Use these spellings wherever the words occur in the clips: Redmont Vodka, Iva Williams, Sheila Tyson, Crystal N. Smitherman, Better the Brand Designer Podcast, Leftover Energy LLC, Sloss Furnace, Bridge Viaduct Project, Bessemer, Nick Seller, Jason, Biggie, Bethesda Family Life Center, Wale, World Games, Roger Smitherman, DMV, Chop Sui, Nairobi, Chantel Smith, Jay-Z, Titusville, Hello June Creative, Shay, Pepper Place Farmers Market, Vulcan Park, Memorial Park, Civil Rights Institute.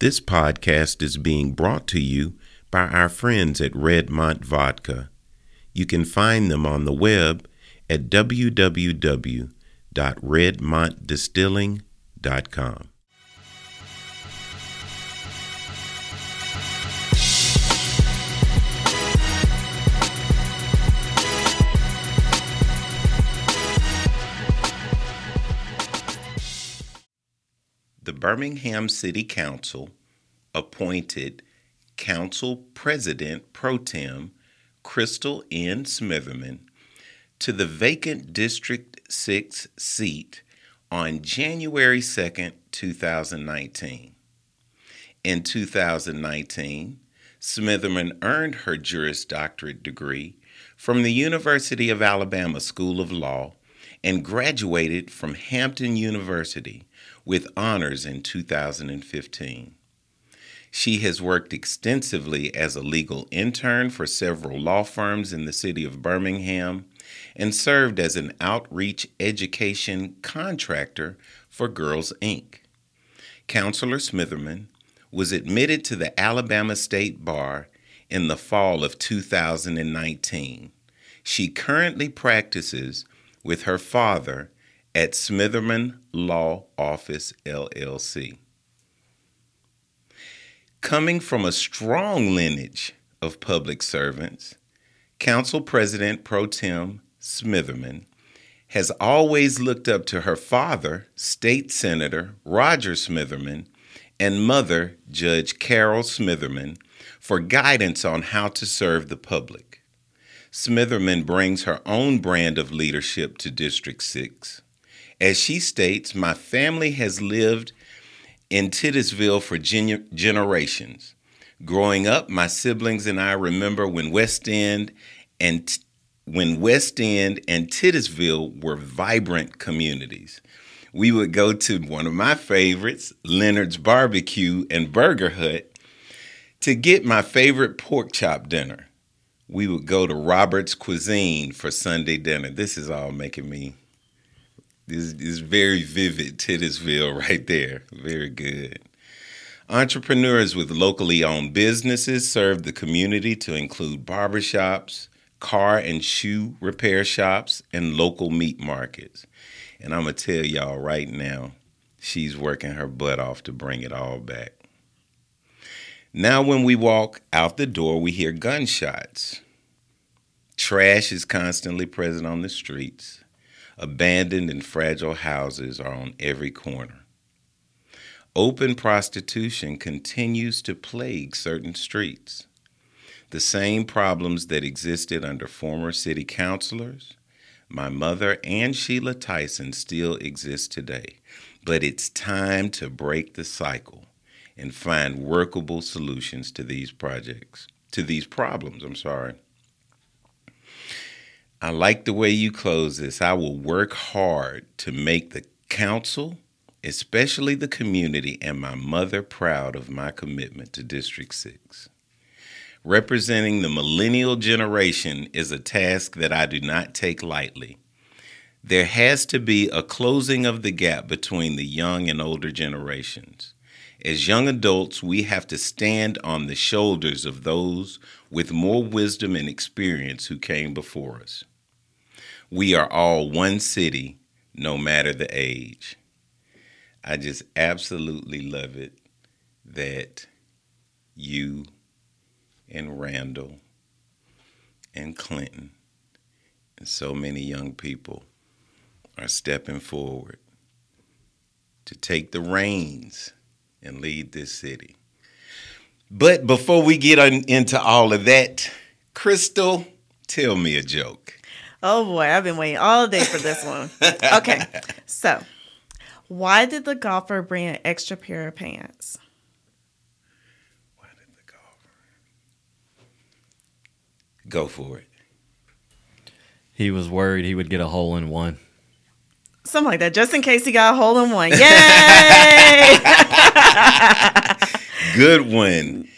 This podcast is being brought to you by our friends at Redmont Vodka. You can find them on the web at www.redmontdistilling.com. The Birmingham City Council appointed Council President Pro Tem Crystal N. Smitherman to the vacant District 6 seat on January 2, 2019. In 2019, Smitherman earned her Juris Doctorate degree from the University of Alabama School of Law and graduated from Hampton University with honors in 2015. She has worked extensively as a legal intern for several law firms in the city of Birmingham and served as an outreach education contractor for Girls Inc. Counselor Smitherman was admitted to the Alabama State Bar in the fall of 2019. She currently practices with her father at Smitherman Law Office, LLC. Coming from a strong lineage of public servants, Council President Pro Tem Smitherman has always looked up to her father, State Senator Roger Smitherman, and mother, Judge Carol Smitherman, for guidance on how to serve the public. Smitherman brings her own brand of leadership to District 6. As she states, "My family has lived in Titusville for generations. Growing up, my siblings and I remember when West End and Titusville were vibrant communities. We would go to one of my favorites, Leonard's Barbecue and Burger Hut, to get my favorite pork chop dinner. We would go to Robert's Cuisine for Sunday dinner." This is all making me... This is very vivid Titusville right there. Very good. Entrepreneurs with locally owned businesses serve the community to include barbershops, car and shoe repair shops, and local meat markets. And I'm going to tell y'all right now, she's working her butt off to bring it all back. Now when we walk out the door, we hear gunshots. Trash is constantly present on the streets. Abandoned and fragile houses are on every corner. Open prostitution continues to plague certain streets. The same problems that existed under former city councilors, my mother, and Sheila Tyson still exist today. But it's time to break the cycle and find workable solutions to these problems. I like the way you close this. I will work hard to make the council, especially the community, and my mother proud of my commitment to District 6. Representing the millennial generation is a task that I do not take lightly. There has to be a closing of the gap between the young and older generations. As young adults, we have to stand on the shoulders of those with more wisdom and experience who came before us. We are all one city, no matter the age. I just absolutely love it that you and Randall and Clinton and so many young people are stepping forward to take the reins and lead this city. But before we get into all of that, Crystal, tell me a joke. Oh boy, I've been waiting all day for this one. Okay, so why did the golfer bring an extra pair of pants? Why did the golfer? Go for it. He was worried he would get a hole in one. Something like that, just in case he got a hole in one. Yay! Good one.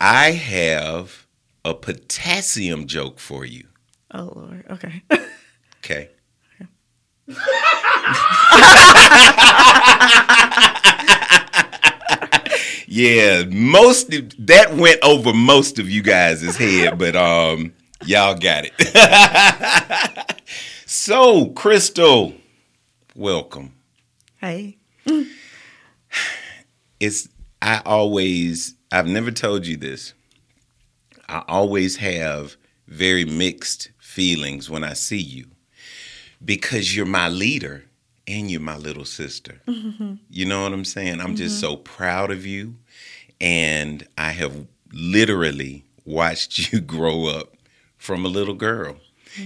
I have a potassium joke for you. Oh, Lord. Okay. Okay. Yeah, most of, that went over most of you guys' head, but y'all got it. So, Crystal, welcome. Hey. I've never told you this. I always have very mixed feelings when I see you because you're my leader and you're my little sister. Mm-hmm. You know what I'm saying? I'm just so proud of you. And I have literally watched you grow up from a little girl.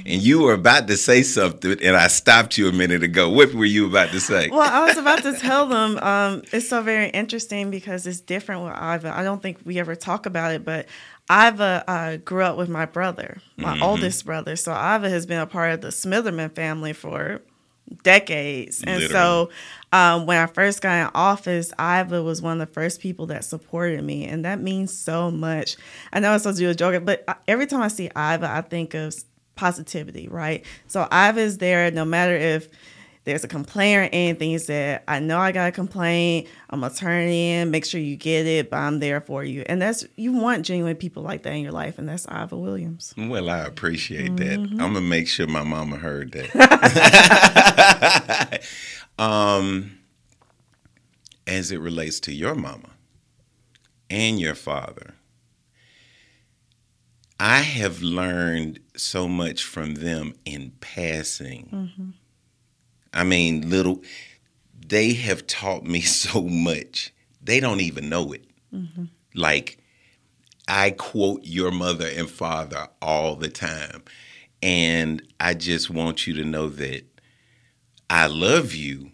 And you were about to say something, and I stopped you a minute ago. What were you about to say? Well, I was about to tell them it's so very interesting because it's different with Iva. I don't think we ever talk about it, but Iva grew up with my brother, my oldest brother. So Iva has been a part of the Smitherman family for decades. And so when I first got in office, Iva was one of the first people that supported me. And that means so much. I know I'm supposed to do a joke, but every time I see Iva, I think of positivity, right? So Iva is there no matter if there's a complaint or anything. He said, I know I got a complaint. I'm going to turn it in. Make sure you get it, but I'm there for you. And that's, you want genuine people like that in your life, and that's Iva Williams. Well, I appreciate that. I'm going to make sure my mama heard that. As it relates to your mama and your father, I have learned so much from them in passing. I mean, they have taught me so much. They don't even know it. Like, I quote your mother and father all the time. And I just want you to know that I love you,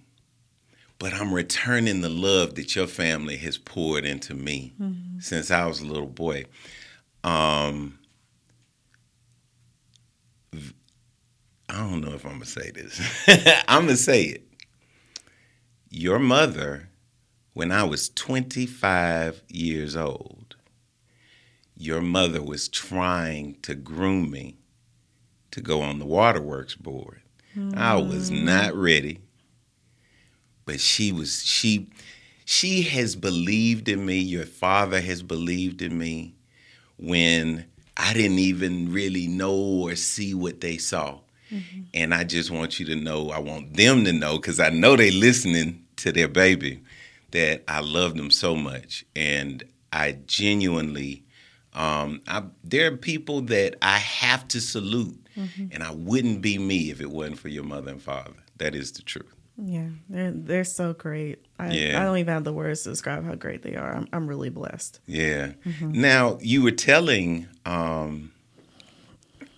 but I'm returning the love that your family has poured into me since I was a little boy. I don't know if I'm going to say this. I'm going to say it. Your mother, when I was 25 years old, your mother was trying to groom me to go on the Waterworks board. I was not ready, but she has believed in me. Your father has believed in me when I didn't even really know or see what they saw. And I just want you to know, I want them to know, because I know they're listening to their baby, that I love them so much. And I genuinely, there are people that I have to salute, and I wouldn't be me if it wasn't for your mother and father. That is the truth. Yeah, they're so great. I don't even have the words to describe how great they are. I'm really blessed. Yeah. Now, you were telling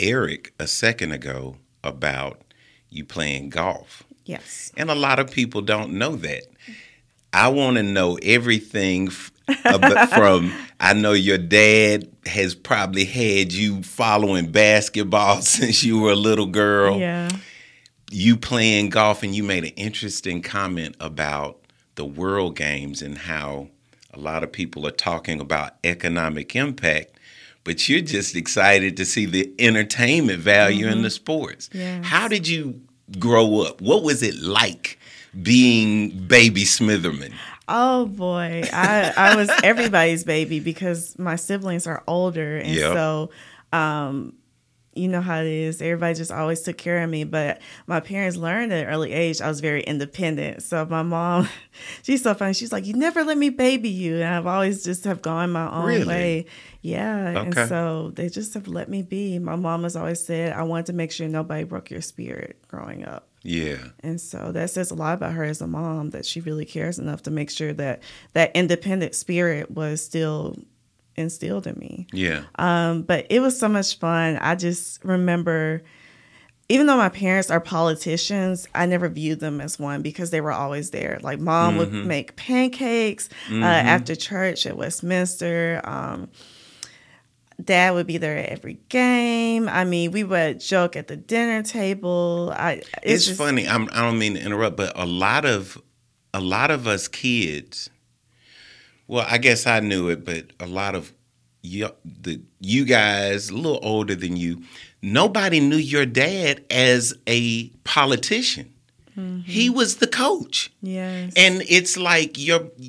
Eric a second ago about you playing golf. Yes. And a lot of people don't know that. I want to know everything from, I know your dad has probably had you following basketball since you were a little girl. Yeah. You playing golf, and you made an interesting comment about the World Games and how a lot of people are talking about economic impact, but you're just excited to see the entertainment value in the sports. Yes. How did you grow up? What was it like being baby Smitherman? Oh, boy. I was everybody's baby because my siblings are older. And so you know how it is. Everybody just always took care of me. But my parents learned at an early age I was very independent. So my mom, she's so funny. She's like, you never let me baby you. And I've always just have gone my own way. Yeah. Okay. And so they just have let me be. My mom has always said, I wanted to make sure nobody broke your spirit growing up. Yeah. And so that says a lot about her as a mom, that she really cares enough to make sure that that independent spirit was still instilled in me. Yeah. But it was so much fun. I just remember, even though my parents are politicians, I never viewed them as one because they were always there. Like, mom would make pancakes after church at Westminster. Dad would be there at every game. I mean, we would joke at the dinner table. It's just funny. I don't mean to interrupt, but a lot of us kids, well, I guess I knew it, but a lot of you guys, a little older than you, nobody knew your dad as a politician. Mm-hmm. He was the coach. Yes. And it's like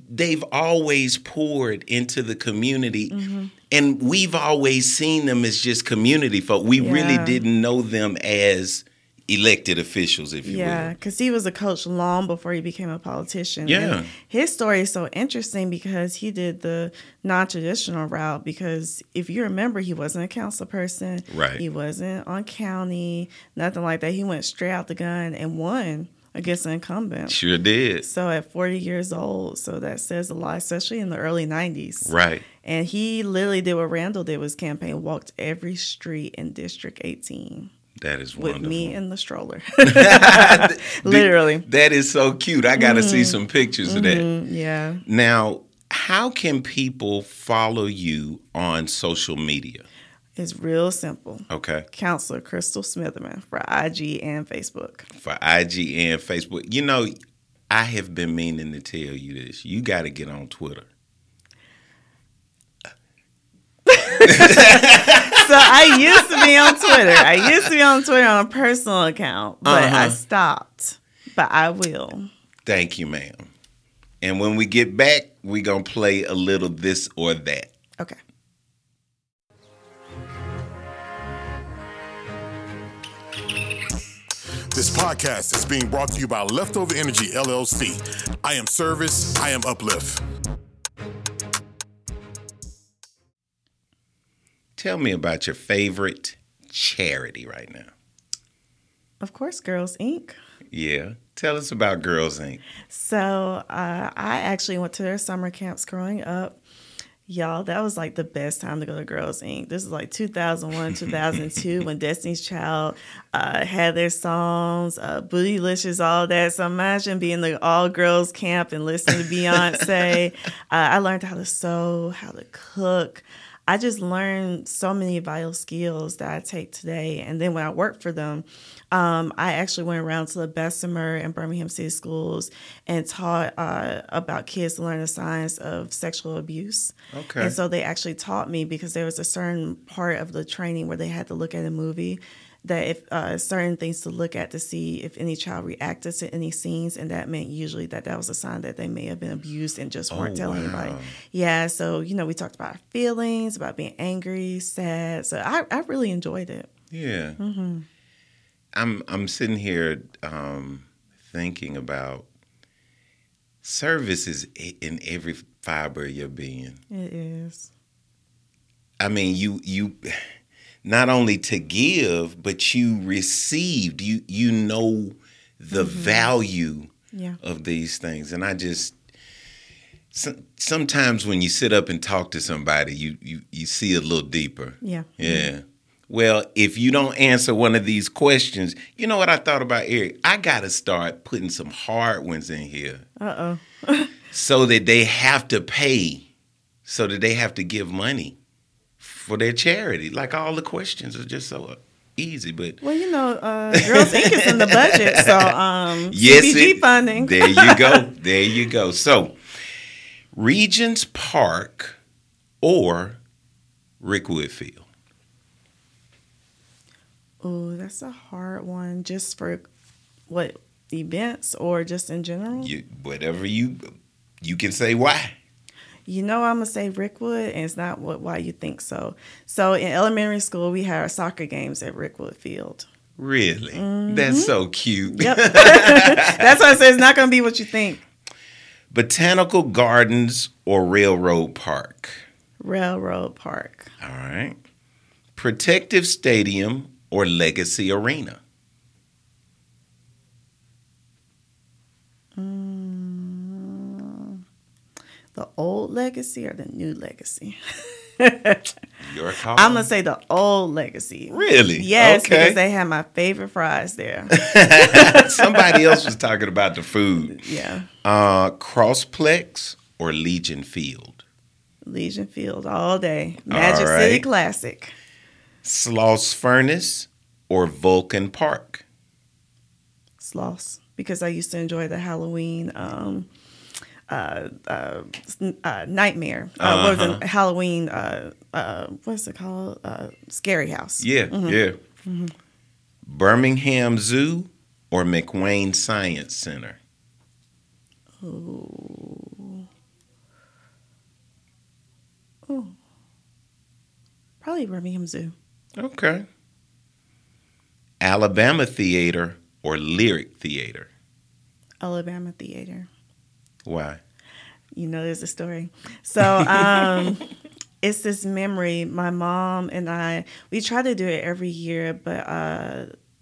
they've always poured into the community. Mm-hmm. And we've always seen them as just community folk. We really didn't know them as elected officials, if you will. Yeah, because he was a coach long before he became a politician. Yeah. And his story is so interesting because he did the non-traditional route, because if you remember, he wasn't a council person. Right. He wasn't on county, nothing like that. He went straight out the gun and won against an incumbent. Sure did. So at 40 years old, so that says a lot, especially in the early 90s. Right. And he literally did what Randall did with his campaign, walked every street in District 18. That is wonderful. With me in the stroller. Literally. That is so cute. I got to see some pictures of that. Yeah. Now, how can people follow you on social media? It's real simple. Okay. Counselor Crystal Smitherman for IG and Facebook. For IG and Facebook. You know, I have been meaning to tell you this. You got to get on Twitter. So I used to be on Twitter. I used to be on Twitter on a personal account, but I stopped. But I will. Thank you, ma'am. And when we get back, we're going to play a little this or that. Okay. This podcast is being brought to you by Leftover Energy LLC. I am service. I am uplift. Tell me about your favorite charity right now. Of course, Girls Inc. Yeah. Tell us about Girls Inc. So I actually went to their summer camps growing up. Y'all, that was like the best time to go to Girls Inc. This is like 2001, 2002 when Destiny's Child had their songs, Bootylicious, all that. So imagine being the all-girls camp and listening to Beyonce. I learned how to sew, how to cook. I just learned so many vital skills that I take today. And then when I worked for them, I actually went around to the Bessemer and Birmingham City schools and taught about kids to learn the science of sexual abuse. Okay. And so they actually taught me, because there was a certain part of the training where they had to look at a movie, that if certain things to look at to see if any child reacted to any scenes, and that meant usually that was a sign that they may have been abused and just weren't telling anybody. Yeah, so, you know, we talked about our feelings, about being angry, sad. So I really enjoyed it. Yeah. Mm-hmm. I'm sitting here thinking about service is in every fiber of your being. It is. I mean, you not only to give, but you received. You know the value of these things. And I just, sometimes when you sit up and talk to somebody, you see a little deeper. Yeah. Yeah. Mm-hmm. Well, if you don't answer one of these questions, you know what I thought about, Eric? I got to start putting some hard ones in here. Uh-oh. So that they have to pay, so that they have to give money for their charity. Like, all the questions are just so easy. But well, you know, Girls Inc. is in the budget, so yes, CBG funding. There you go. There you go. So, Regents Park or Rickwood Field? Oh, that's a hard one. Just for what, events or just in general? Whatever you can say why. You know, I'm going to say Rickwood, and it's not why you think so. So in elementary school, we had our soccer games at Rickwood Field. Really? Mm-hmm. That's so cute. Yep. That's why I said it's not going to be what you think. Botanical Gardens or Railroad Park? Railroad Park. All right. Protective Stadium or Legacy Arena? The old Legacy or the new Legacy? Your call. I'm going to say the old Legacy. Really? Yes, okay. Because they had my favorite fries there. Somebody else was talking about the food. Yeah. Crossplex or Legion Field? Legion Field all day. Magic City Classic. Sloss Furnace or Vulcan Park? Sloss, because I used to enjoy the Halloween Nightmare. What was it? Halloween, what's it called? Scary House. Yeah, mm-hmm. Yeah. Mm-hmm. Birmingham Zoo or McWane Science Center? Oh. Probably Birmingham Zoo. Okay. Alabama Theater or Lyric Theater? Alabama Theater. Why? You know, there's a story. So it's this memory. My mom and I, we try to do it every year, but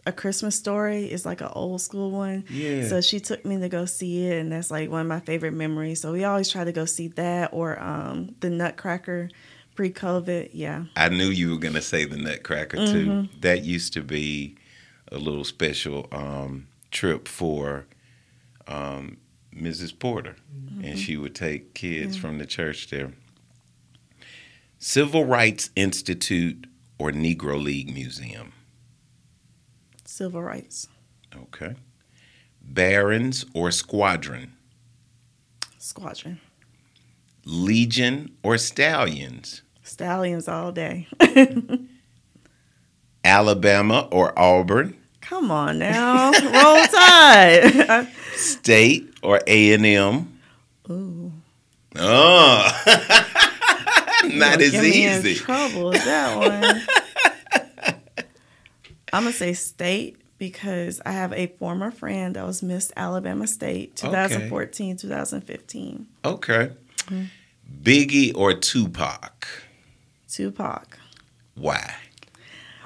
A Christmas Story is like an old school one. Yeah. So she took me to go see it, and that's like one of my favorite memories. So we always try to go see that or the Nutcracker pre-COVID. Yeah. I knew you were going to say the Nutcracker, too. Mm-hmm. That used to be a little special trip for Mrs. Porter, mm-hmm. and she would take kids from the church there. Civil Rights Institute or Negro League Museum? Civil Rights. Okay. Barons or Squadron? Squadron. Legion or Stallions? Stallions all day. Alabama or Auburn? Come on now. Roll Tide. State or A&M? Ooh. Oh. Not as easy. I'm in trouble with that one. I'm going to say state because I have a former friend that was Miss Alabama State 2014, 2015. Okay. Mm-hmm. Biggie or Tupac? Tupac. Why?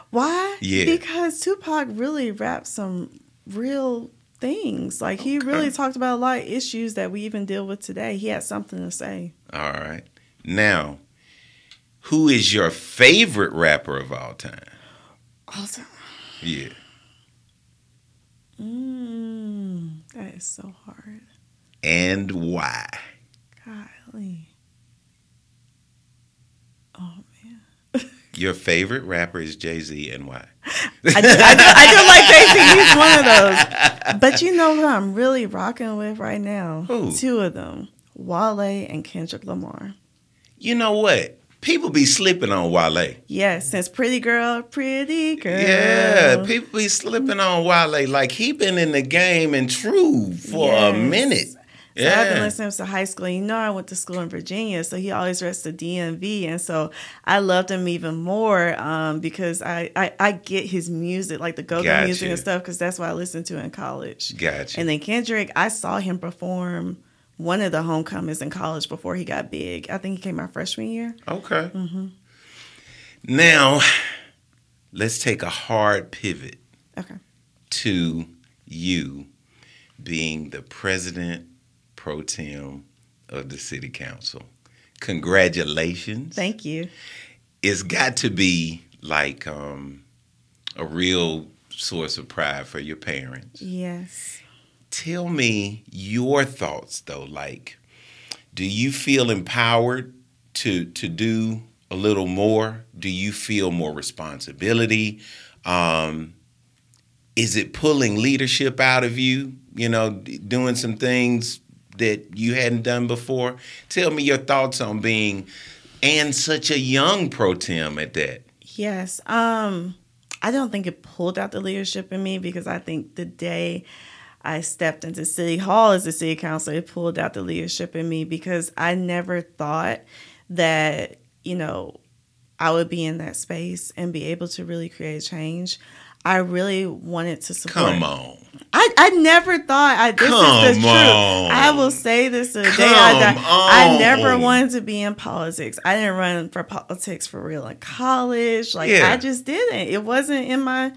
Why? Yeah. Because Tupac really rapped some real things. Like, he really talked about a lot of issues that we even deal with today. He had something to say. All right. Now, who is your favorite rapper of all time? All time. Yeah. That is so hard. And why? Golly. Oh, man. Your favorite rapper is Jay-Z, and why? I do like Jay-Z. He's one of those. But you know what I'm really rocking with right now? Who? Two of them. Wale and Kendrick Lamar. You know what? People be slipping on Wale. Yeah, since Pretty Girl. Yeah, people be slipping on Wale. Like, he been in the game and true for a minute. So yeah. I've been listening to high school. You know, I went to school in Virginia, so he always rests the DMV. And so I loved him even more because I get his music, like the go-go music and stuff, because that's what I listened to in college. Gotcha. And then Kendrick, I saw him perform one of the homecomings in college before he got big. I think he came my freshman year. Okay. Mm-hmm. Now, let's take a hard pivot to you being the President Pro Tem of the City Council. Congratulations. Thank you. It's got to be like a real source of pride for your parents. Yes. Tell me your thoughts, though. Like, do you feel empowered to do a little more? Do you feel more responsibility? Is it pulling leadership out of you, you know, doing some things that you hadn't done before? Tell me your thoughts on being, and such a young pro tem at that. Yes. I don't think it pulled out the leadership in me, because I think the day I stepped into City Hall as a city councilor, it pulled out the leadership in me, because I never thought that, you know, I would be in that space and be able to really create change. I really wanted to support. Come on. I never thought. This is the truth. I will say this to the day I die. I never wanted to be in politics. I didn't run for politics for real in college. Like, I just didn't. It wasn't in my...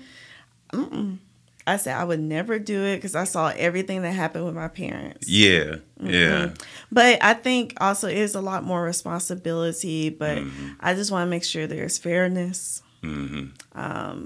I said I would never do it because I saw everything that happened with my parents. Yeah, yeah. But I think also it is a lot more responsibility, but I just want to make sure there's fairness. I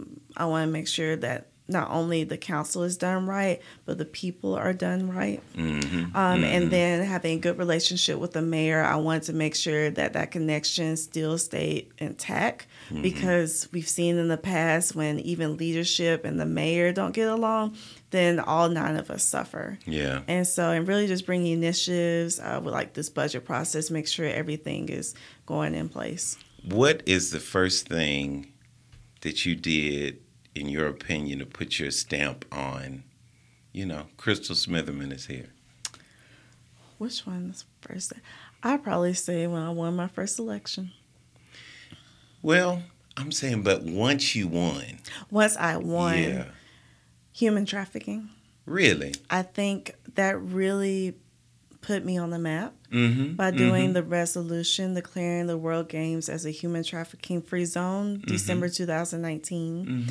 want to make sure that not only the council is done right, but the people are done right. And then having a good relationship with the mayor, I wanted to make sure that that connection still stayed intact, because we've seen in the past when even leadership and the mayor don't get along, then all nine of us suffer. Yeah. And so, and really just bringing initiatives with like this budget process, make sure everything is going in place. What is the first thing that you did, in your opinion, to put your stamp on you know, Crystal Smitherman is here. Which one's first? I'd probably say when I won my first election. Well, I'm saying, but once you won. Once I won. Yeah. Human trafficking. Really? I think that really put me on the map by doing the resolution declaring the World Games as a human trafficking free zone, December 2019.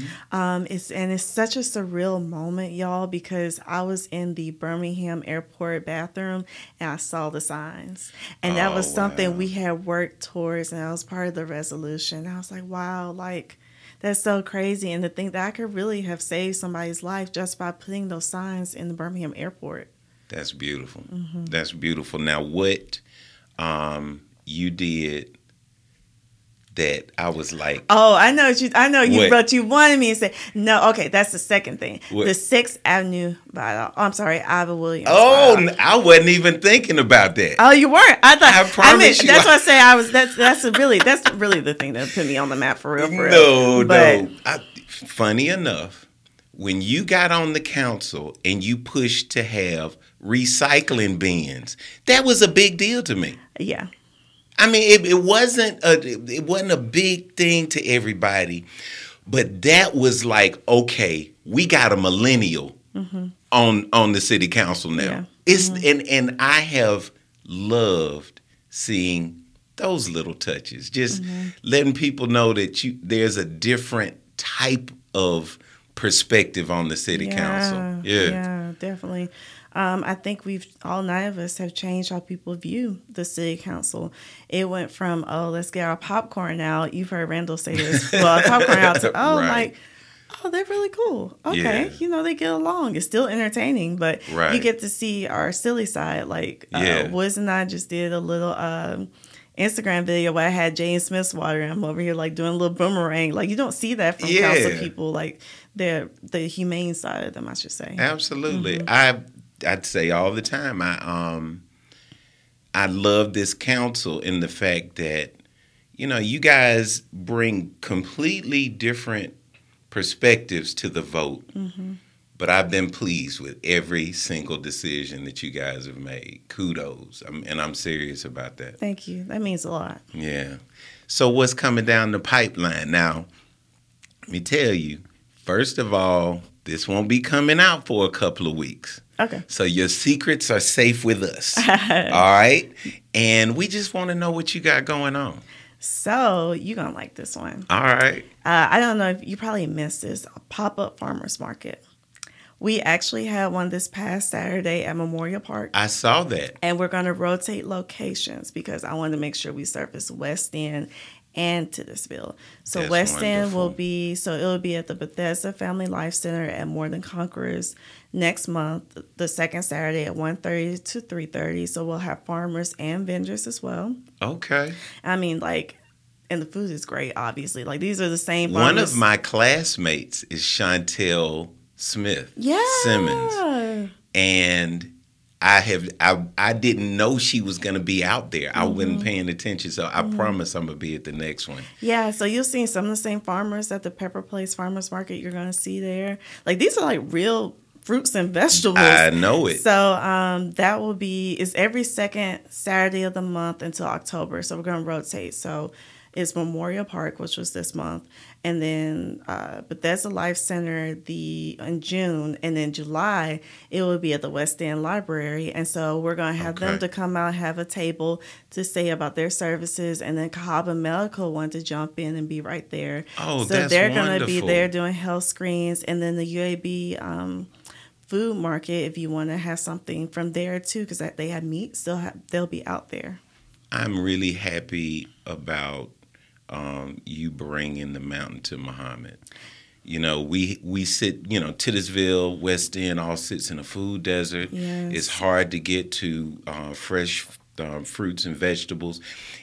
It's such a surreal moment, y'all, because I was in the Birmingham airport bathroom and I saw the signs, and that was something we had worked towards, and I was part of the resolution. I was like, wow, like, that's so crazy. And to think that I could really have saved somebody's life just by putting those signs in the Birmingham airport. That's beautiful. Mm-hmm. That's beautiful. Now, what you did that I was like... Oh, I know what you... I know you, but you wanted me to say... No, okay, that's the second thing. What? The Sixth Avenue Bible. Oh, I'm sorry, Iva Williams. Oh, Bible. I wasn't even thinking about that. Oh, you weren't? I thought... I promise you. That's why I say I was... That's really the thing that put me on the map for real. No. Funny enough, when you got on the council and you pushed to have recycling bins, that was a big deal to me. Yeah. I mean, it wasn't a big thing to everybody, but that was like, okay, we got a millennial on the city council now. Yeah. It's and I have loved seeing those little touches, just letting people know that there's a different type of perspective on the city council. Yeah, definitely. I think all 9 of us have changed how people view the city council. It went from, oh, let's get our popcorn out. You've heard Randall say this. Well, popcorn out to, oh, right. Like, oh, they're really cool. Okay. Yeah. You know, they get along. It's still entertaining, but you get to see our silly side. Like, Woods and I just did a little Instagram video where I had James Smith's water, and I'm over here like doing a little boomerang. Like, you don't see that from council people. Like, they're the humane side of them, I should say. Absolutely. I'd say all the time, I love this council in the fact that, you know, you guys bring completely different perspectives to the vote. But I've been pleased with every single decision that you guys have made. Kudos. I'm serious about that. Thank you. That means a lot. Yeah. So what's coming down the pipeline? Now, let me tell you, first of all, this won't be coming out for a couple of weeks. Okay. So your secrets are safe with us. All right? And we just want to know what you got going on. So you're going to like this one. All right. I don't know if you probably missed this. A pop-up farmer's market. We actually had one this past Saturday at Memorial Park. I saw that. And we're going to rotate locations because I wanted to make sure we service West End and Titusville. So that's West wonderful. End will be, so it'll be at the Bethesda Family Life Center at More Than Conquerors next month, the second Saturday at 1:30 to 3:30. So we'll have farmers and vendors as well. Okay. I mean, like, and the food is great, obviously. Like, these are the same farmers. One of my classmates is Chantel Smith Simmons. And I didn't know she was going to be out there. I wasn't paying attention, so I promise I'm going to be at the next one. Yeah, so you'll see some of the same farmers at the Pepper Place Farmers Market you're going to see there. Like, these are like real fruits and vegetables. I know it. So that will be, it's every second Saturday of the month until October, so we're going to rotate. So it's Memorial Park, which was this month, and then Bethesda Life Center in June, and then July, it will be at the West End Library. And so we're going to have them to come out, have a table to say about their services, and then Cahaba Medical wanted to jump in and be right there. Oh, so that's they're going to be there doing health screens, and then the UAB food market, if you want to have something from there too, because they have meat, so they'll be out there. I'm really happy about you bringing the mountain to Muhammad. You know, we sit, you know, Titusville, West End all sits in a food desert. Yes. It's hard to get to fresh fruits and vegetables.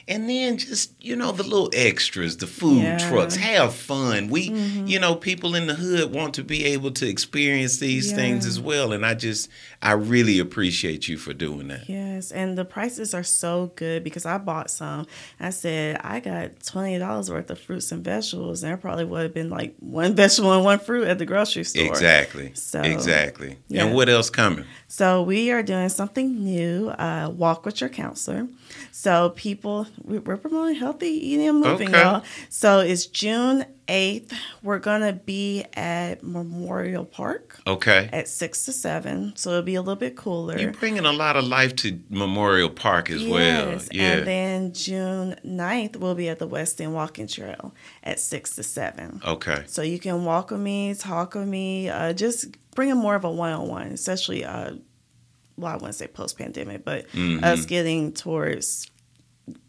And then just, you know, the little extras, the food trucks, have fun. We, you know, people in the hood want to be able to experience these things as well. And I really appreciate you for doing that. Yes. And the prices are so good because I bought some. I said, I got $20 worth of fruits and vegetables. And there probably would have been like one vegetable and one fruit at the grocery store. Exactly. So, exactly. Yeah. And what else coming? So we are doing something new, Walk With Your Counselor. So people, we're promoting healthy eating and moving, y'all. So it's June 8th. We're going to be at Memorial Park. Okay. At 6 to 7. So it'll be a little bit cooler. You're bringing a lot of life to Memorial Park as well. Yeah. And then June 9th, we'll be at the West End Walking Trail at 6 to 7. Okay. So you can walk with me, talk with me, just bring in more of a one-on-one, especially, well, I wouldn't say post-pandemic, but us getting towards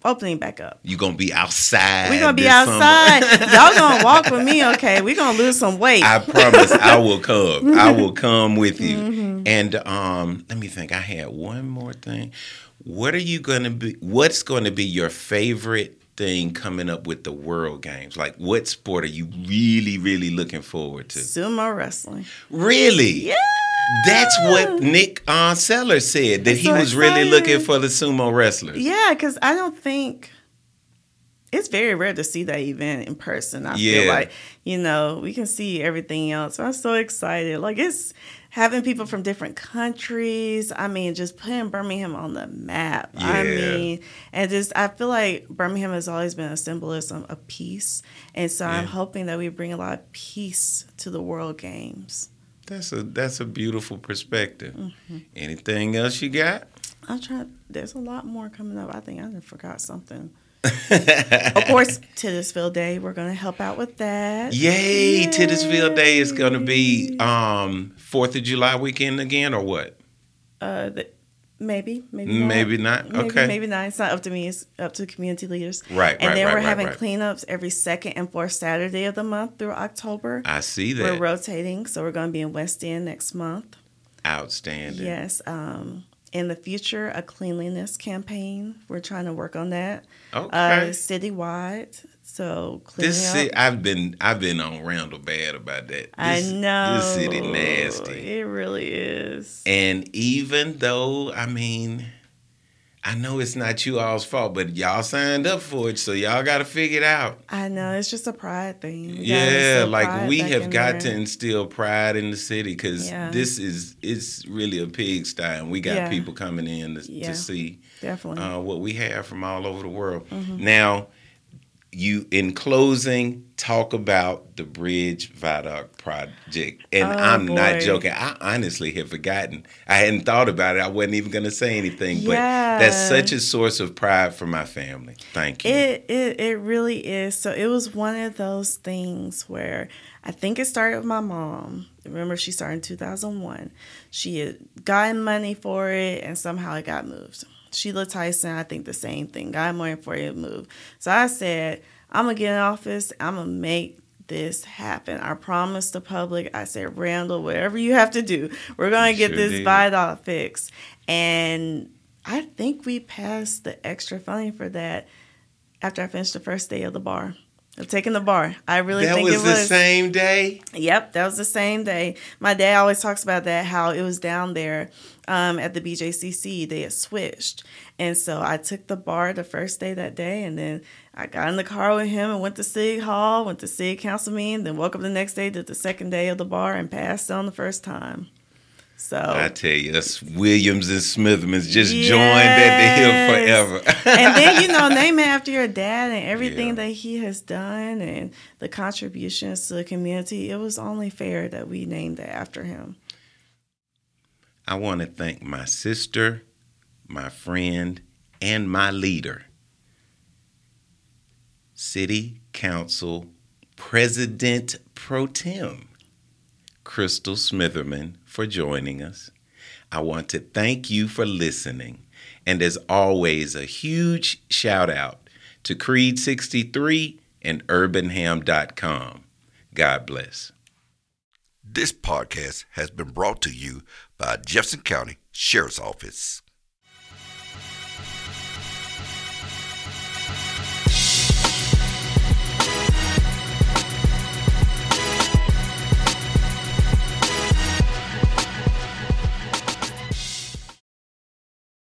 opening back up. You're going to be outside. We're going to be outside. Y'all going to walk with me, okay? We're going to lose some weight. I promise I will come. I will come with you. Mm-hmm. And let me think. I had one more thing. What's going to be your favorite thing coming up with the World Games? Like, what sport are you really, really looking forward to? Sumo wrestling. Really? Yeah. That's what Nick Seller said, that he was really looking for the sumo wrestlers. Yeah, because I don't think it's very rare to see that event in person. I feel like, you know, we can see everything else. I'm so excited. Like, it's having people from different countries. I mean, just putting Birmingham on the map. Yeah. I mean, and just I feel like Birmingham has always been a symbolism of peace. And so I'm hoping that we bring a lot of peace to the World Games. That's a beautiful perspective. Mm-hmm. Anything else you got? I'll try. There's a lot more coming up. I think I forgot something. Of course, Titusville Day. We're going to help out with that. Yay! Titusville Day is going to be 4th of July weekend again, or what? Maybe not. Okay. Maybe not. It's not up to me. It's up to community leaders. Right, and then we're having cleanups every second and fourth Saturday of the month through October. I see that. We're rotating, so we're going to be in West End next month. Outstanding. Yes. In the future, a cleanliness campaign. We're trying to work on that. Okay. Citywide. So I've been on Randall bad about that. I know. This city nasty. It really is. And even though, I mean, I know it's not you all's fault, but y'all signed up for it, so y'all got to figure it out. I know. It's just a pride thing. Yeah, like we have got to instill pride in the city because it's really a pigsty, and we got people coming in to see what we have from all over the world. Mm-hmm. Now, you, in closing, talk about the Bridge Viaduct Project. And I'm not joking. I honestly had forgotten. I hadn't thought about it. I wasn't even going to say anything. Yeah. But that's such a source of pride for my family. Thank you. It really is. So it was one of those things where I think it started with my mom. Remember, she started in 2001. She had gotten money for it, and somehow it got moved. Sheila Tyson, I think the same thing. God, morning for you to move. So I said, I'm going to get in office. I'm going to make this happen. I promised the public. I said, Randall, whatever you have to do, we're going to get this viaduct fixed. And I think we passed the extra funding for that after I finished the first day of the bar. Of taking the bar. I really think it was. That was the same day? Yep, that was the same day. My dad always talks about that, how it was down there at the BJCC. They had switched. And so I took the bar the first day that day, and then I got in the car with him and went to City Hall, went to City Council meeting, then woke up the next day, did the second day of the bar, and passed on the first time. So I tell you, us Williams and Smithermans just joined at the hip forever. And then, you know, name it after your dad and everything that he has done and the contributions to the community. It was only fair that we named it after him. I want to thank my sister, my friend, and my leader, City Council President Pro Tem, Crystal Smitherman, for joining us. I want to thank you for listening. And as always, a huge shout out to Creed 63 and urbanham.com. God bless. This podcast has been brought to you by Jefferson County Sheriff's Office.